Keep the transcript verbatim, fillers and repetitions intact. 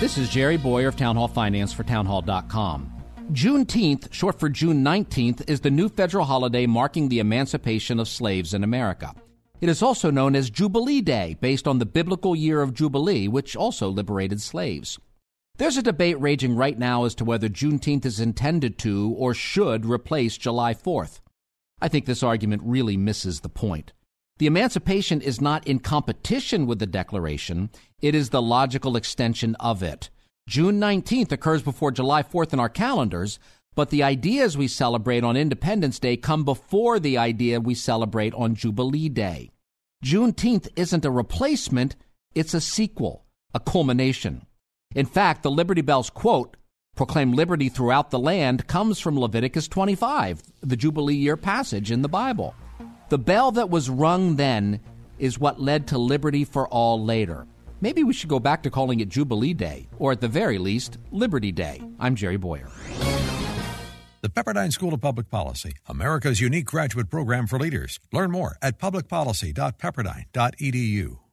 This is Jerry Bowyer of Town Hall Finance for townhall dot com. Juneteenth, short for June nineteenth, is the new federal holiday marking the emancipation of slaves in America. It is also known as Jubilee Day, based on the biblical year of Jubilee, which also liberated slaves. There's a debate raging right now as to whether Juneteenth is intended to or should replace July fourth. I think this argument really misses the point. The emancipation is not in competition with the Declaration. It is the logical extension of it. June nineteenth occurs before July fourth in our calendars, but the ideas we celebrate on Independence Day come before the idea we celebrate on Jubilee Day. Juneteenth isn't a replacement. It's a sequel, a culmination. In fact, the Liberty Bell's quote, "Proclaim liberty throughout the land," comes from Leviticus twenty-five, the Jubilee year passage in the Bible. The bell that was rung then is what led to liberty for all later. Maybe we should go back to calling it Jubilee Day, or at the very least, Liberty Day. I'm Jerry Bowyer. The Pepperdine School of Public Policy, America's unique graduate program for leaders. Learn more at public policy dot pepperdine dot e d u.